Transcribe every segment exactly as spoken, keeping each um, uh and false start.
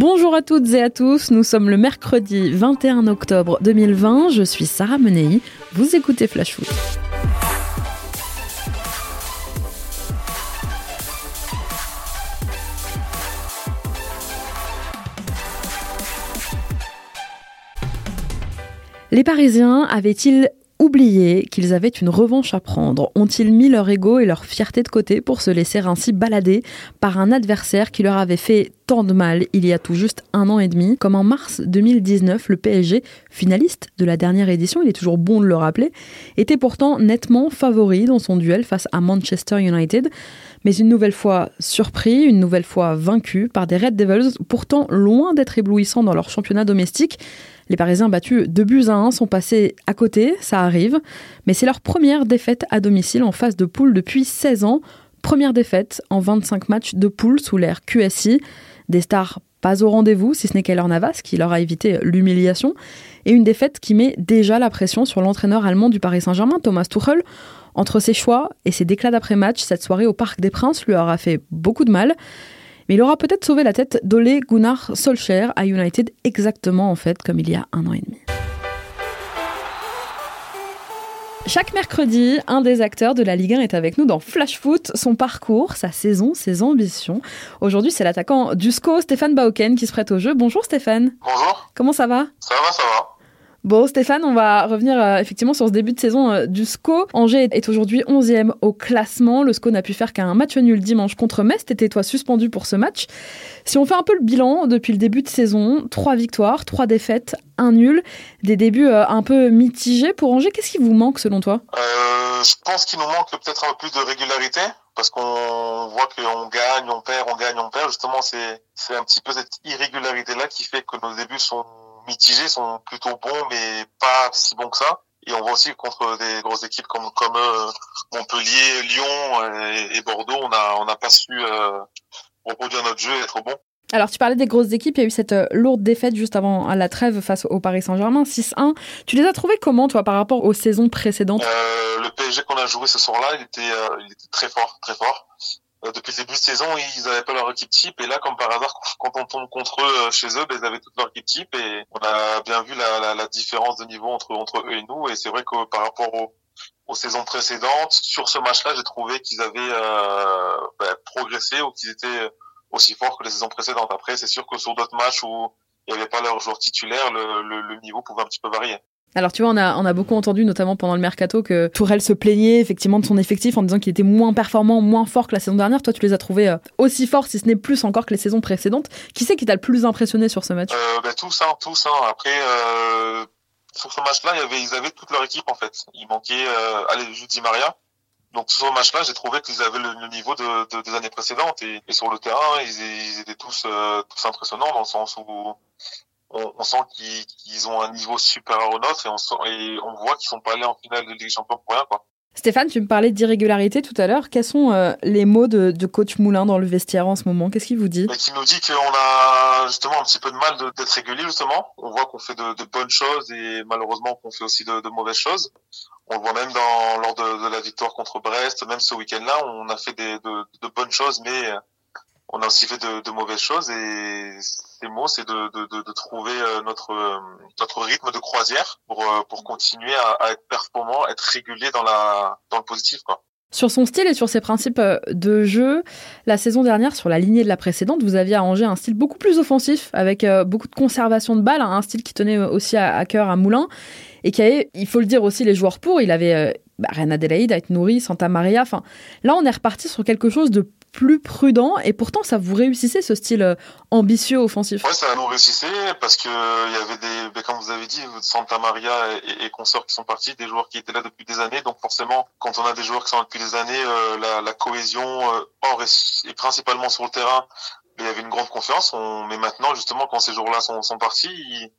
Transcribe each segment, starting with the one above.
Bonjour à toutes et à tous, nous sommes le mercredi vingt et un octobre deux mille vingt, je suis Sarah Meney, vous écoutez Flash Foot. Les Parisiens avaient-ils oublié qu'ils avaient une revanche à prendre? Ont-ils mis leur ego et leur fierté de côté pour se laisser ainsi balader par un adversaire qui leur avait fait tant de mal il y a tout juste un an et demi, comme en mars deux mille dix-neuf, le P S G, finaliste de la dernière édition, il est toujours bon de le rappeler, était pourtant nettement favori dans son duel face à Manchester United, mais une nouvelle fois surpris, une nouvelle fois vaincu par des Red Devils, pourtant loin d'être éblouissants dans leur championnat domestique. Les Parisiens battus deux buts à un sont passés à côté, ça arrive, mais c'est leur première défaite à domicile en phase de poule depuis seize ans, première défaite en vingt-cinq matchs de poule sous l'ère Q S I, des stars pas au rendez-vous, si ce n'est qu'Keylor Navas, qui leur a évité l'humiliation, et une défaite qui met déjà la pression sur l'entraîneur allemand du Paris Saint-Germain, Thomas Tuchel. Entre ses choix et ses déclats d'après-match, cette soirée au Parc des Princes lui aura fait beaucoup de mal. Mais il aura peut-être sauvé la tête d'Ole Gunnar Solskjaer à United, exactement en fait comme il y a un an et demi. Chaque mercredi, un des acteurs de la Ligue un est avec nous dans Flash Foot, son parcours, sa saison, ses ambitions. Aujourd'hui, c'est l'attaquant du S C O, Stéphane Bauken, qui se prête au jeu. Bonjour Stéphane. Bonjour. Comment ça va ? Ça va, ça va. Bon Stéphane, on va revenir euh, effectivement sur ce début de saison euh, du S C O. Angers est aujourd'hui onzième au classement. Le S C O n'a pu faire qu'un match nul dimanche contre Metz. T'étais toi suspendu pour ce match. Si on fait un peu le bilan depuis le début de saison, trois victoires, trois défaites, un nul, des débuts euh, un peu mitigés pour Angers. Qu'est-ce qui vous manque selon toi ? euh, Je pense qu'il nous manque peut-être un peu plus de régularité. Parce qu'on voit qu'on gagne, on perd, on gagne, on perd. Justement, c'est, c'est un petit peu cette irrégularité-là qui fait que nos débuts sont mitigés, sont plutôt bons, mais pas si bons que ça. Et on voit aussi contre des grosses équipes comme, comme euh, Montpellier, Lyon et, et Bordeaux, on n'a on a pas su euh, reproduire notre jeu et être bon. Alors, tu parlais des grosses équipes, il y a eu cette euh, lourde défaite juste avant la trêve face au Paris Saint-Germain, six à un. Tu les as trouvés comment, toi, par rapport aux saisons précédentes ? euh, Le P S G qu'on a joué ce soir-là, il était, euh, il était très fort, très fort. Euh, depuis le début de saison, ils n'avaient pas leur équipe type. Et là, comme par hasard, quand on tombe contre eux, chez eux, ben, ils avaient toute leur équipe type. Et on a bien vu la, la, la différence de niveau entre, entre eux et nous. Et c'est vrai que par rapport aux, aux saisons précédentes, sur ce match-là, j'ai trouvé qu'ils avaient euh, ben, progressé ou qu'ils étaient aussi fort que les saisons précédentes. Après, c'est sûr que sur d'autres matchs où il n'y avait pas leur joueur titulaire, le, le, le niveau pouvait un petit peu varier. Alors tu vois, on a, on a beaucoup entendu, notamment pendant le mercato, que Tourelle se plaignait effectivement de son effectif en disant qu'il était moins performant, moins fort que la saison dernière. Toi, tu les as trouvés aussi forts, si ce n'est plus encore que les saisons précédentes. Qui c'est qui t'a le plus impressionné sur ce match ? euh, ben, Tous, hein, tous. Hein. Après, euh, sur ce match-là, il y avait, ils avaient toute leur équipe en fait. Il manquait euh, allez, juste Di Maria. Donc sur ce match-là, j'ai trouvé qu'ils avaient le, le niveau de, de, des années précédentes. Et, et sur le terrain, ils, ils étaient tous, euh, tous impressionnants dans le sens où on, on sent qu'ils, qu'ils ont un niveau supérieur au nôtre et on, sent, et on voit qu'ils sont pas allés en finale de Ligue des Champions pour rien, quoi. Stéphane, tu me parlais d'irrégularité tout à l'heure. Quels sont euh, les mots de, de coach Moulin dans le vestiaire en ce moment ? Qu'est-ce qu'il vous dit ? Qui nous dit qu'on a justement un petit peu de mal de, d'être régulier, justement. On voit qu'on fait de, de bonnes choses et malheureusement qu'on fait aussi de, de mauvaises choses. On le voit même dans, lors de, de la victoire contre Brest, même ce week-end-là, on a fait des, de, de bonnes choses, mais on a aussi fait de, de mauvaises choses. Et ces mots, c'est de, de, de, de trouver notre, notre rythme de croisière pour, pour continuer à, à être performant, être régulier dans, la, dans le positif, quoi. Sur son style et sur ses principes de jeu, la saison dernière, sur la lignée de la précédente, vous aviez à Angers un style beaucoup plus offensif, avec beaucoup de conservation de balles, un style qui tenait aussi à cœur à Moulin, et qui avait, il faut le dire aussi, les joueurs pour. Il avait bah, Rennes, Adélaïde, Aït-Nouri, Santa Maria. Enfin, là, on est reparti sur quelque chose de plus prudent, et pourtant, ça vous réussissait, ce style ambitieux, offensif. Oui, ça nous réussissait, parce qu'il y avait des, ben, comme vous avez dit, Santa Maria et, et consorts qui sont partis, des joueurs qui étaient là depuis des années, donc forcément, quand on a des joueurs qui sont là depuis des années, euh, la, la cohésion, euh, hors et, et principalement sur le terrain, il y avait une grande confiance, on, mais maintenant, justement, quand ces joueurs-là sont, sont partis, ils,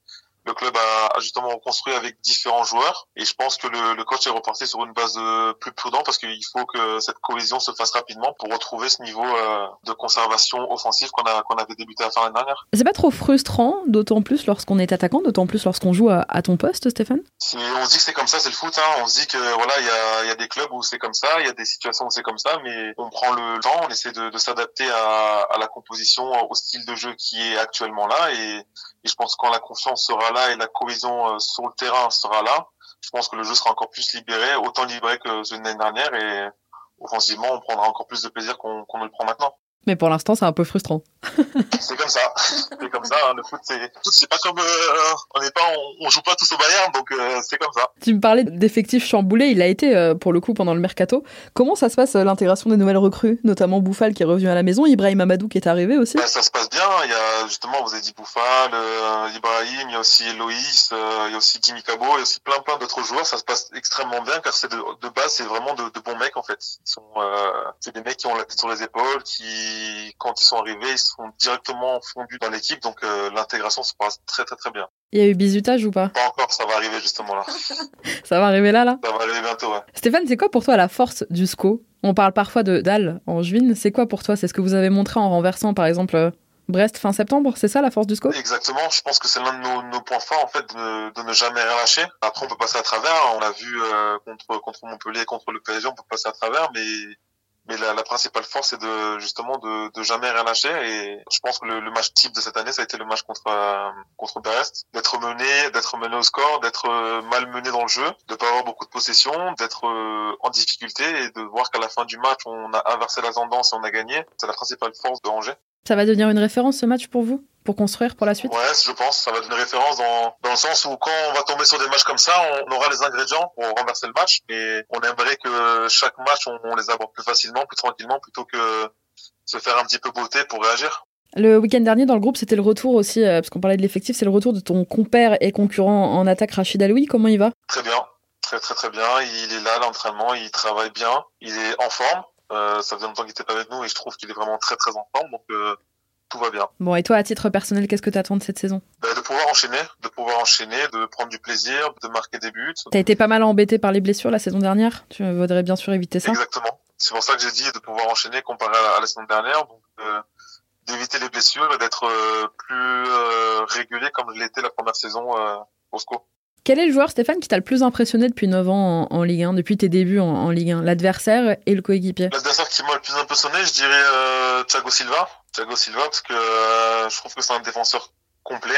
le club a, a justement reconstruit avec différents joueurs. Et je pense que le, le coach est reparti sur une base euh, plus prudente parce qu'il faut que cette cohésion se fasse rapidement pour retrouver ce niveau euh, de conservation offensive qu'on a qu'on avait débuté à la fin l'année dernière. C'est pas trop frustrant, d'autant plus lorsqu'on est attaquant, d'autant plus lorsqu'on joue à, à ton poste, Stéphane ? C'est, on se dit que c'est comme ça, c'est le foot. Hein. On se dit que voilà, il y a, y a des clubs où c'est comme ça, il y a des situations où c'est comme ça, mais on prend le temps, on essaie de, de s'adapter à, à la composition, au style de jeu qui est actuellement là. Et, et je pense que quand la confiance sera là et la cohésion sur le terrain sera là, je pense que le jeu sera encore plus libéré, autant libéré que l'année dernière, et offensivement, on prendra encore plus de plaisir qu'on, qu'on ne le prend maintenant. Mais pour l'instant, c'est un peu frustrant. C'est comme ça. C'est comme ça. Hein. Le foot, c'est, c'est pas comme euh, on n'est pas, on, on joue pas tous au Bayern, donc euh, c'est comme ça. Tu me parlais d'effectifs chamboulés. Il a été euh, pour le coup pendant le mercato. Comment ça se passe l'intégration des nouvelles recrues, notamment Bouffal qui est revenu à la maison, Ibrahim Amadou qui est arrivé aussi. Bah, ça se passe bien. Il y a justement, vous avez dit Bouffal, euh, Ibrahim, il y a aussi Loïs, euh, il y a aussi Jimmy Cabo, il y a aussi plein plein d'autres joueurs. Ça se passe extrêmement bien car c'est de, de base, c'est vraiment de, de bons mecs en fait. Ils sont, euh, c'est des mecs qui ont la tête sur les épaules, qui quand ils sont arrivés, ils sont directement fondus dans l'équipe, donc euh, l'intégration se passe très très très bien. Il y a eu bizutage ou pas ? Pas encore, ça va arriver justement là. Ça va arriver là, là ? Ça va arriver bientôt, ouais. Stéphane, c'est quoi pour toi la force du S C O ? On parle parfois de dalle en juin, c'est quoi pour toi ? C'est ce que vous avez montré en renversant par exemple euh, Brest fin septembre, c'est ça la force du S C O ? Exactement, je pense que c'est l'un de nos, nos points forts en fait, de, de ne jamais relâcher. Après on peut passer à travers, on l'a vu euh, contre, contre Montpellier, contre le P S G, on peut passer à travers, mais... Mais la, la principale force, c'est de justement de, de jamais rien lâcher. Et je pense que le, le match type de cette année, ça a été le match contre euh, contre Brest, d'être mené, d'être mené au score, d'être euh, malmené dans le jeu, de pas avoir beaucoup de possession, d'être euh, en difficulté et de voir qu'à la fin du match, on a inversé la tendance et on a gagné. C'est la principale force de Angers. Ça va devenir une référence ce match pour vous ? Pour construire pour la suite ? Ouais, je pense. Ça va être une référence dans, dans le sens où quand on va tomber sur des matchs comme ça, on aura les ingrédients pour renverser le match. Et on aimerait que chaque match, on, on les aborde plus facilement, plus tranquillement, plutôt que se faire un petit peu botter pour réagir. Le week-end dernier, dans le groupe, c'était le retour aussi, euh, parce qu'on parlait de l'effectif, c'est le retour de ton compère et concurrent en attaque, Rachid Aloui. Comment il va ? Très bien. Très, très, très bien. Il est là à l'entraînement, il travaille bien, il est en forme. Euh, ça faisait longtemps qu'il n'était pas avec nous et je trouve qu'il est vraiment très, très en forme. Donc, euh, tout va bien. Bon, et toi, à titre personnel, qu'est-ce que tu attends de cette saison ? Bah, de pouvoir enchaîner, de pouvoir enchaîner, de prendre du plaisir, de marquer des buts. T'as été pas mal embêté par les blessures la saison dernière. Tu voudrais bien sûr éviter ça. Exactement. C'est pour ça que j'ai dit de pouvoir enchaîner comparé à la, à la saison dernière. Donc, euh, d'éviter les blessures et d'être euh, plus euh, régulier comme je l'étais la première saison euh, au S C O. Quel est le joueur, Stéphane, qui t'a le plus impressionné depuis neuf ans en, en Ligue un, depuis tes débuts en, en Ligue un ? L'adversaire et le coéquipier ? L'adversaire qui m'a le plus impressionné, je dirais euh, Thiago Silva. Thiago Silva, parce que euh, je trouve que c'est un défenseur complet,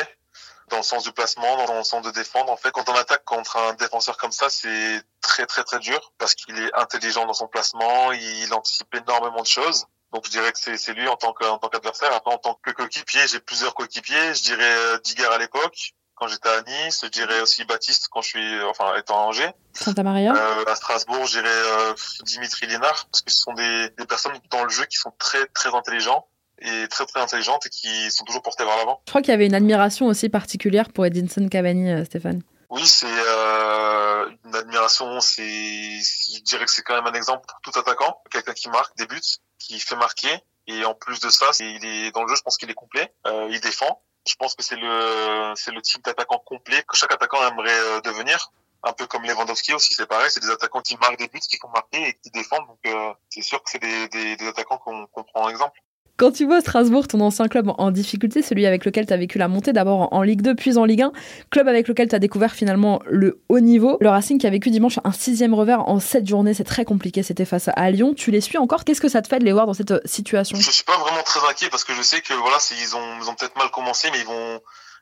dans le sens du placement, dans le sens de défendre. En fait, quand on attaque contre un défenseur comme ça, c'est très très très dur, parce qu'il est intelligent dans son placement, il, il anticipe énormément de choses. Donc je dirais que c'est, c'est lui en tant, que, en tant qu'adversaire. Après, en tant que coéquipier, j'ai plusieurs coéquipiers. Je dirais euh, Digard à l'époque. Quand j'étais à Nice, je dirais aussi Baptiste quand je suis, enfin, étant à Angers. Santa Maria. Euh, à Strasbourg, je dirais euh, Dimitri Lénard, parce que ce sont des, des personnes dans le jeu qui sont très, très intelligents et très, très intelligentes et qui sont toujours portées vers l'avant. Je crois qu'il y avait une admiration aussi particulière pour Edinson Cavani, Stéphane. Oui, c'est euh, une admiration. C'est, je dirais que c'est quand même un exemple pour tout attaquant. Quelqu'un qui marque des buts, qui fait marquer. Et en plus de ça, c'est, il est dans le jeu, je pense qu'il est complet. Euh, il défend. Je pense que c'est le c'est le type d'attaquant complet que chaque attaquant aimerait devenir. Un peu comme Lewandowski aussi, c'est pareil. C'est des attaquants qui marquent des buts, qui font marquer et qui défendent. Donc euh, c'est sûr que c'est des, des, des attaquants qu'on, qu'on prend en exemple. Quand tu vois Strasbourg, ton ancien club en difficulté, celui avec lequel tu as vécu la montée, d'abord en Ligue deux, puis en Ligue un, club avec lequel tu as découvert finalement le haut niveau. Le Racing qui a vécu dimanche un sixième revers en sept journées, c'est très compliqué, c'était face à Lyon. Tu les suis encore, qu'est-ce que ça te fait de les voir dans cette situation ? Je ne suis pas vraiment très inquiet parce que je sais que voilà, c'est, ils, ont, ils ont peut-être mal commencé, mais ils vont,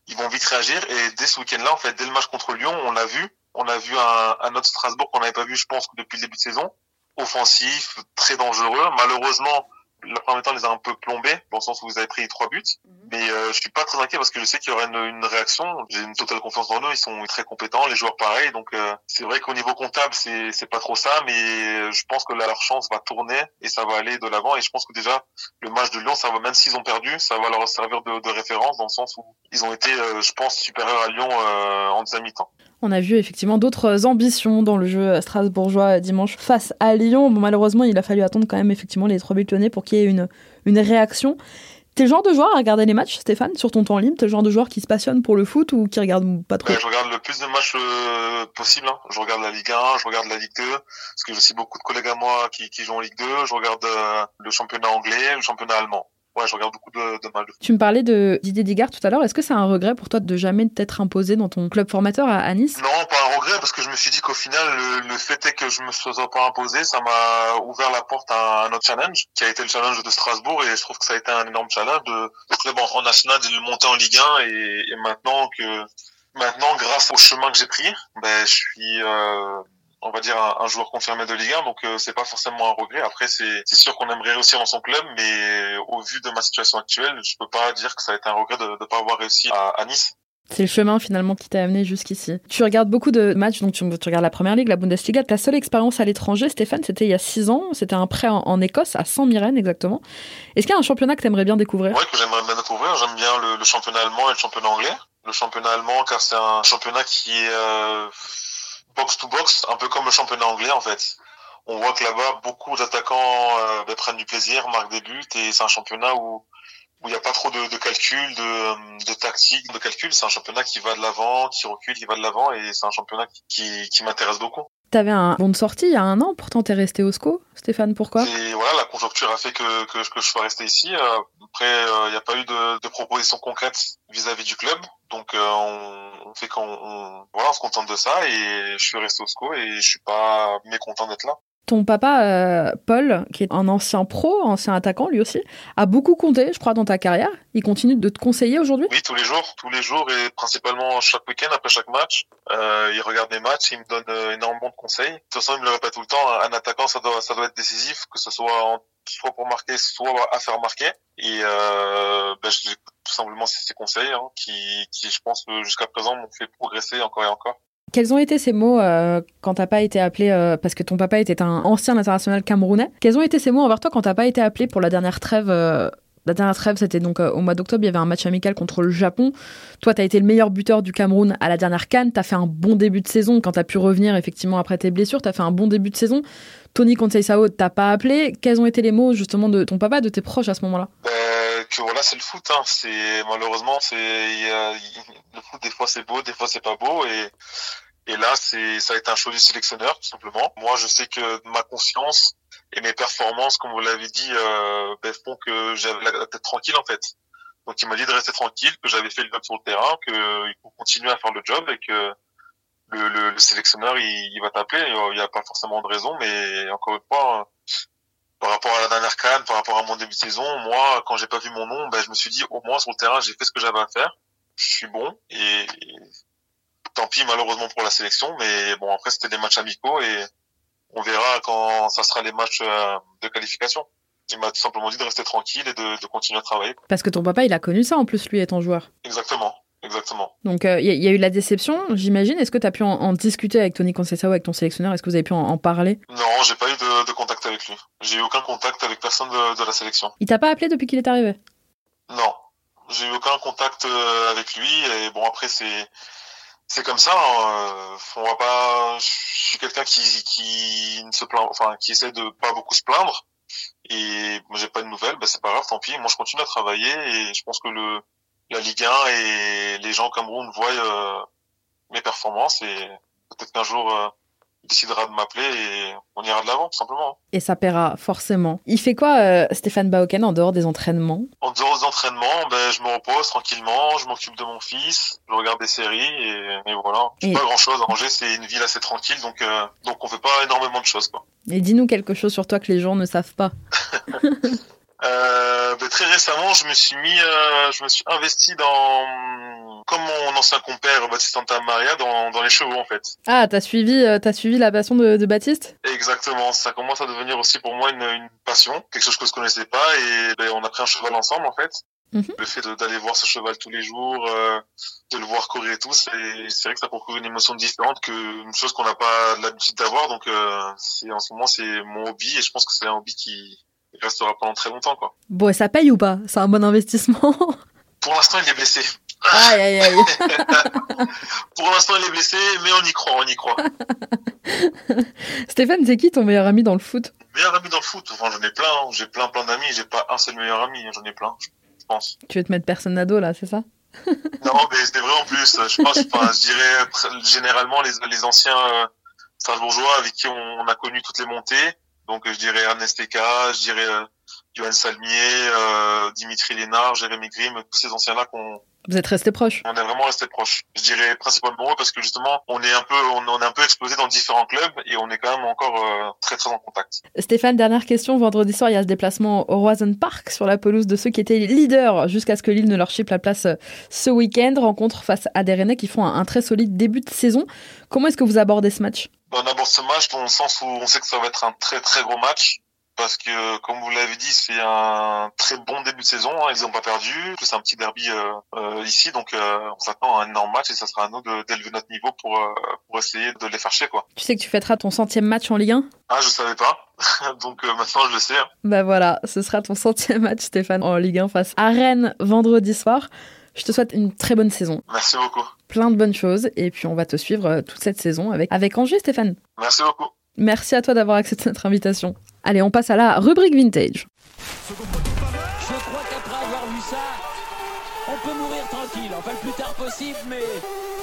ils vont vite réagir. Et dès ce week-end-là, en fait, dès le match contre Lyon, on l'a vu. On a vu un, un autre Strasbourg qu'on n'avait pas vu, je pense, depuis le début de saison. Offensif, très dangereux. Malheureusement, le premier temps les a un peu plombés, dans le sens où vous avez pris trois buts. Mais euh, je suis pas très inquiet parce que je sais qu'il y aura une, une réaction. J'ai une totale confiance en eux, ils sont très compétents, les joueurs pareils. Donc euh, c'est vrai qu'au niveau comptable, c'est, c'est pas trop ça, mais je pense que là, leur chance va tourner et ça va aller de l'avant. Et je pense que déjà, le match de Lyon, ça va, même s'ils ont perdu, ça va leur servir de, de référence, dans le sens où ils ont été, euh, je pense, supérieurs à Lyon euh, en deuxième mi-temps. On a vu effectivement d'autres ambitions dans le jeu strasbourgeois dimanche face à Lyon. Bon, malheureusement, il a fallu attendre quand même effectivement les trois buts lyonnais pour qu'il y ait une, une réaction. T'es le genre de joueur à regarder les matchs, Stéphane, sur ton temps libre? T'es le genre de joueur qui se passionne pour le foot ou qui regarde pas trop? Je regarde le plus de matchs euh, possible. Hein. Je regarde la Ligue un, je regarde la Ligue deux, parce que j'ai aussi beaucoup de collègues à moi qui, qui jouent en Ligue deux. Je regarde euh, le championnat anglais, le championnat allemand. Ouais, je regarde beaucoup de, de matchs. Tu me parlais de Didier Digard tout à l'heure. Est-ce que c'est un regret pour toi de jamais t'être imposé dans ton club formateur à, à Nice? Non, pas un regret, parce que je me suis dit qu'au final, le, le fait est que je me sois pas imposé, ça m'a ouvert la porte à un autre challenge, qui a été le challenge de Strasbourg, et je trouve que ça a été un énorme challenge de club en national, de le monter en Ligue un, et, et maintenant que, maintenant, grâce au chemin que j'ai pris, ben, je suis, euh, on va dire un, un joueur confirmé de Ligue un, donc euh, c'est pas forcément un regret. Après, c'est, c'est sûr qu'on aimerait réussir dans son club, mais au vu de ma situation actuelle, je peux pas dire que ça a été un regret de ne pas avoir réussi à, à Nice. C'est le chemin finalement qui t'a amené jusqu'ici. Tu regardes beaucoup de matchs, donc tu, tu regardes la Première Ligue, la Bundesliga. Ta seule expérience à l'étranger, Stéphane, c'était il y a six ans, c'était un prêt en, en Écosse, à Saint-Mirren exactement. Est-ce qu'il y a un championnat que t'aimerais bien découvrir? Oui, que j'aimerais bien découvrir. J'aime bien le, le championnat allemand et le championnat anglais. Le championnat allemand, car c'est un championnat qui est... Euh... box to box, un peu comme le championnat anglais en fait. On voit que là-bas, beaucoup d'attaquants euh, prennent du plaisir, marquent des buts, et c'est un championnat où où il n'y a pas trop de, de calcul, de, de tactique, de calcul. C'est un championnat qui va de l'avant, qui recule, qui va de l'avant, et c'est un championnat qui, qui, qui m'intéresse beaucoup. T'avais un bon de sortie il y a un an, pourtant t'es resté au S C O, Stéphane, pourquoi? Et voilà, la conjoncture a fait que, que, que je sois resté ici. Après, il euh, n'y a pas eu de, de proposition concrète vis-à-vis du club, donc euh, on, on fait qu'on on, voilà, on se contente de ça, et je suis resté au S C O et je suis pas mécontent d'être là. Ton papa, euh, Paul, qui est un ancien pro, ancien attaquant lui aussi, a beaucoup compté, je crois, dans ta carrière. Il continue de te conseiller aujourd'hui? Oui, tous les jours. Tous les jours et principalement chaque week-end, après chaque match. Euh, il regarde mes matchs, il me donne euh, énormément de conseils. De toute façon, il me le répète tout le temps, un attaquant, ça doit, ça doit être décisif, que ce soit, en, soit pour marquer, soit à faire marquer. Et euh, ben, j'écoute tout simplement ces conseils hein, qui, qui, je pense, jusqu'à présent, m'ont fait progresser encore et encore. Quels ont été ces mots euh, quand t'as pas été appelé, euh, parce que ton papa était un ancien international camerounais, quels ont été ces mots envers toi quand t'as pas été appelé pour la dernière trêve euh, La dernière trêve, c'était donc euh, au mois d'octobre, il y avait un match amical contre le Japon. Toi, t'as été le meilleur buteur du Cameroun à la dernière C A N, t'as fait un bon début de saison quand t'as pu revenir effectivement après tes blessures, t'as fait un bon début de saison. Tony Concetao t'a pas appelé. Quels ont été les mots justement de ton papa, de tes proches à ce moment-là? Euh, que voilà, c'est le foot. Hein. C'est malheureusement, c'est y a, y, le foot. Des fois c'est beau, des fois c'est pas beau. Et et là, c'est ça a été un choix du sélectionneur tout simplement. Moi, je sais que ma conscience et mes performances, comme vous l'avez dit, euh, ben, font que j'avais la tête tranquille en fait. Donc il m'a dit de rester tranquille, que j'avais fait le job sur le terrain, que il faut continuer à faire le job et que Le, le, le sélectionneur, il, il va t'appeler. Il n'y a pas forcément de raison, mais encore une fois, par rapport à la dernière C A N, par rapport à mon début de saison, moi, quand j'ai pas vu mon nom, ben, je me suis dit, au moins, sur le terrain, j'ai fait ce que j'avais à faire. Je suis bon. Et, et tant pis, malheureusement, pour la sélection. Mais bon, après, c'était des matchs amicaux et on verra quand ça sera les matchs euh, de qualification. Il m'a tout simplement dit de rester tranquille et de, de continuer à travailler. Parce que ton papa, il a connu ça, en plus, lui, étant joueur. Exactement. Exactement. Donc, il euh, y, y a eu de la déception, j'imagine. Est-ce que tu as pu en, en discuter avec Tony Concetao, avec ton sélectionneur? Est-ce que vous avez pu en, en parler? Non, j'ai pas eu de, de contact avec lui. J'ai eu aucun contact avec personne de, de la sélection. Il t'a pas appelé depuis qu'il est arrivé? Non, j'ai eu aucun contact avec lui. Et bon, après, c'est, c'est comme ça. Hein. On va pas. Je suis quelqu'un qui, qui ne se plaint, enfin, qui essaie de pas beaucoup se plaindre. Et moi, j'ai pas de nouvelles. Ben, c'est pas grave, tant pis. Moi, je continue à travailler et je pense que le. La Ligue un et les gens au Cameroun voient euh, mes performances et peut-être qu'un jour euh, il décidera de m'appeler et on ira de l'avant tout simplement. Et ça paiera forcément. Il fait quoi euh, Stéphane Bauken en dehors des entraînements? En dehors des entraînements, ben, je me repose tranquillement, je m'occupe de mon fils, je regarde des séries et, et voilà. Je fais et... pas grand-chose. Angers, c'est une ville assez tranquille donc, euh, donc on fait pas énormément de choses, quoi. Et dis-nous quelque chose sur toi que les gens ne savent pas. Euh, ben très récemment, je me suis mis, euh, je me suis investi dans, comme mon ancien compère Baptiste Santa Maria, dans, dans les chevaux en fait. Ah, t'as suivi, euh, t'as suivi la passion de, de Baptiste? Exactement, ça commence à devenir aussi pour moi une, une passion, quelque chose que je connaissais pas, et ben, on a pris un cheval ensemble en fait. Mm-hmm. Le fait de, d'aller voir ce cheval tous les jours, euh, de le voir courir et tout, c'est, c'est vrai que ça procure une émotion différente, que une chose qu'on n'a pas l'habitude d'avoir, donc euh, c'est en ce moment c'est mon hobby et je pense que c'est un hobby qui il restera pendant très longtemps, quoi. Bon, et ça paye ou pas? C'est un bon investissement? Pour l'instant, il est blessé. Aïe, aïe, aïe. Pour l'instant, il est blessé, mais on y croit, on y croit. Stéphane, c'est qui ton meilleur ami dans le foot? Meilleur ami dans le foot? Enfin, j'en ai plein. Hein. J'ai plein, plein d'amis. J'ai pas un seul meilleur ami. J'en ai plein. Je pense. Tu veux te mettre personne à dos là, c'est ça? Non, mais c'était vrai en plus. Je pense, enfin, je dirais généralement les, les anciens euh, Strasbourgeois avec qui on, on a connu toutes les montées. Donc je dirais Ernest Eka, je dirais euh, Johan Salmier, euh, Dimitri Lénard, Jérémy Grimm, tous ces anciens-là qu'on... Vous êtes restés proches? On est vraiment restés proches. Je dirais principalement parce que justement, on est un peu, on, on est un peu explosé dans différents clubs et on est quand même encore euh, très très en contact. Stéphane, dernière question. Vendredi soir, il y a ce déplacement au Roison Park sur la pelouse de ceux qui étaient leaders jusqu'à ce que Lille ne leur chippe la place ce week-end. Rencontre face à des Rennais qui font un, un très solide début de saison. Comment est-ce que vous abordez ce match? On aborde ce match dans le sens où on sait que ça va être un très très gros match. Parce que, comme vous l'avez dit, c'est un très bon début de saison. Hein, ils n'ont pas perdu. En plus, c'est un petit derby euh, euh, ici. Donc, euh, on s'attend à un énorme match et ça sera à nous de, d'élever notre niveau pour, euh, pour essayer de les faire chier, quoi. Tu sais que tu fêteras ton centième match en Ligue un? Ah, je savais pas. Donc, euh, maintenant, je le sais. Hein. Bah voilà, ce sera ton centième match, Stéphane, en Ligue un face à Rennes vendredi soir. Je te souhaite une très bonne saison. Merci beaucoup. Plein de bonnes choses. Et puis, on va te suivre toute cette saison avec, avec Angers, Stéphane. Merci beaucoup. Merci à toi d'avoir accepté notre invitation. Allez, on passe à la rubrique vintage. Je crois qu'après avoir vu ça, on peut mourir tranquille. Enfin, le plus tard possible, mais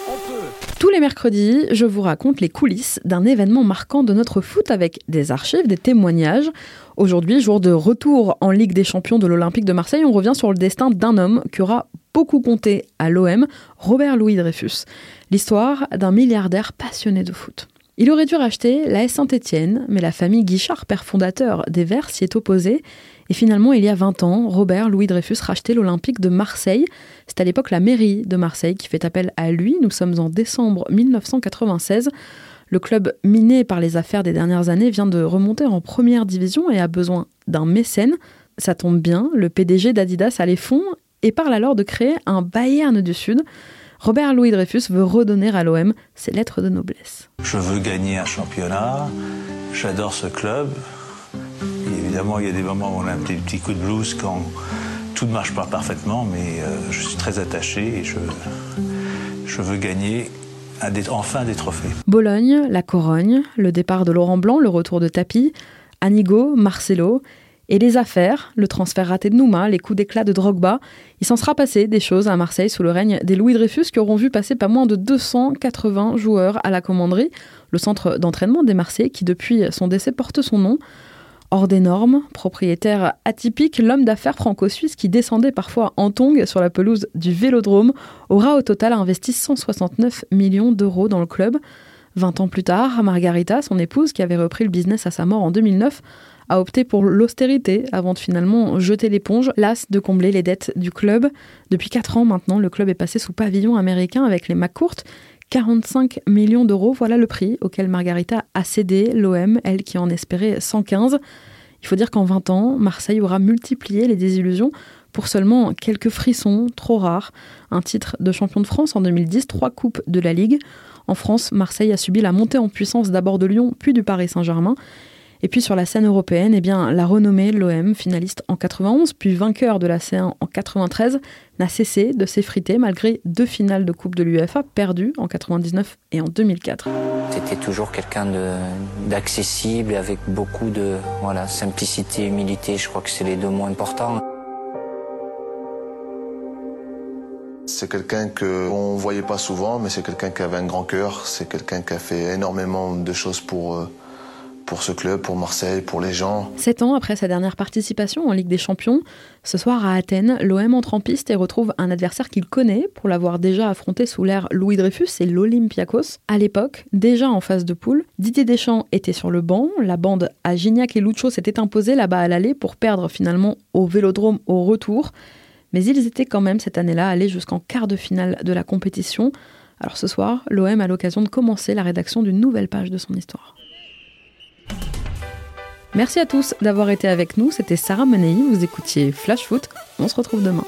on peut. Tous les mercredis, je vous raconte les coulisses d'un événement marquant de notre foot avec des archives, des témoignages. Aujourd'hui, jour de retour en Ligue des Champions de l'Olympique de Marseille, on revient sur le destin d'un homme qui aura beaucoup compté à l'O M, Robert-Louis Dreyfus. L'histoire d'un milliardaire passionné de foot. Il aurait dû racheter l'A S Saint-Étienne, mais la famille Guichard, père fondateur des Verts, s'y est opposée. Et finalement, il y a vingt ans, Robert-Louis Dreyfus rachetait l'Olympique de Marseille. C'est à l'époque la mairie de Marseille qui fait appel à lui. Nous sommes en décembre dix-neuf cent quatre-vingt-seize. Le club, miné par les affaires des dernières années, vient de remonter en première division et a besoin d'un mécène. Ça tombe bien, le P D G d'Adidas a les fonds et parle alors de créer un Bayern du Sud. Robert-Louis Dreyfus veut redonner à l'O M ses lettres de noblesse. Je veux gagner un championnat, j'adore ce club. Et évidemment, il y a des moments où on a des petits coups de blues quand tout ne marche pas parfaitement, mais euh, je suis très attaché et je, je veux gagner un des, enfin des trophées. Bologne, la Corogne, le départ de Laurent Blanc, le retour de Tapie, Anigo, Marcelo... Et les affaires, le transfert raté de Nouma, les coups d'éclat de Drogba, il s'en sera passé des choses à Marseille sous le règne des Louis Dreyfus qui auront vu passer pas moins de deux cent quatre-vingts joueurs à la Commanderie, le centre d'entraînement des Marseillais qui depuis son décès porte son nom. Hors des normes, propriétaire atypique, l'homme d'affaires franco-suisse qui descendait parfois en tongs sur la pelouse du Vélodrome aura au total investi cent soixante-neuf millions d'euros dans le club. vingt ans plus tard, Margarita, son épouse qui avait repris le business à sa mort en deux mille neuf, a opté pour l'austérité avant de finalement jeter l'éponge, las de combler les dettes du club. Depuis quatre ans maintenant, le club est passé sous pavillon américain avec les McCourt. quarante-cinq millions d'euros, voilà le prix auquel Margarita a cédé l'O M, elle qui en espérait cent quinze. Il faut dire qu'en vingt ans, Marseille aura multiplié les désillusions pour seulement quelques frissons trop rares. Un titre de champion de France en deux mille dix, trois coupes de la Ligue. En France, Marseille a subi la montée en puissance d'abord de Lyon, puis du Paris Saint-Germain. Et puis sur la scène européenne, eh bien, la renommée de l'O M, finaliste en quatre-vingt-onze, puis vainqueur de la C un en quatre-vingt-treize, n'a cessé de s'effriter malgré deux finales de Coupe de l'UEFA perdues en quatre-vingt-dix-neuf et en deux mille quatre. C'était toujours quelqu'un de, d'accessible avec beaucoup de voilà, simplicité et humilité. Je crois que c'est les deux mots importants. C'est quelqu'un qu'on ne voyait pas souvent, mais c'est quelqu'un qui avait un grand cœur. C'est quelqu'un qui a fait énormément de choses pour... Euh, pour ce club, pour Marseille, pour les gens. Sept ans après sa dernière participation en Ligue des Champions, ce soir à Athènes, l'O M entre en piste et retrouve un adversaire qu'il connaît pour l'avoir déjà affronté sous l'ère Louis Dreyfus, c'est l'Olympiakos. À l'époque, déjà en phase de poule, Didier Deschamps était sur le banc, la bande à Gignac et Lucho s'était imposée là-bas à l'aller pour perdre finalement au Vélodrome au retour. Mais ils étaient quand même cette année-là allés jusqu'en quart de finale de la compétition. Alors ce soir, l'O M a l'occasion de commencer la rédaction d'une nouvelle page de son histoire. Merci à tous d'avoir été avec nous, c'était Sarah Meney, vous écoutiez Flash Foot, on se retrouve demain.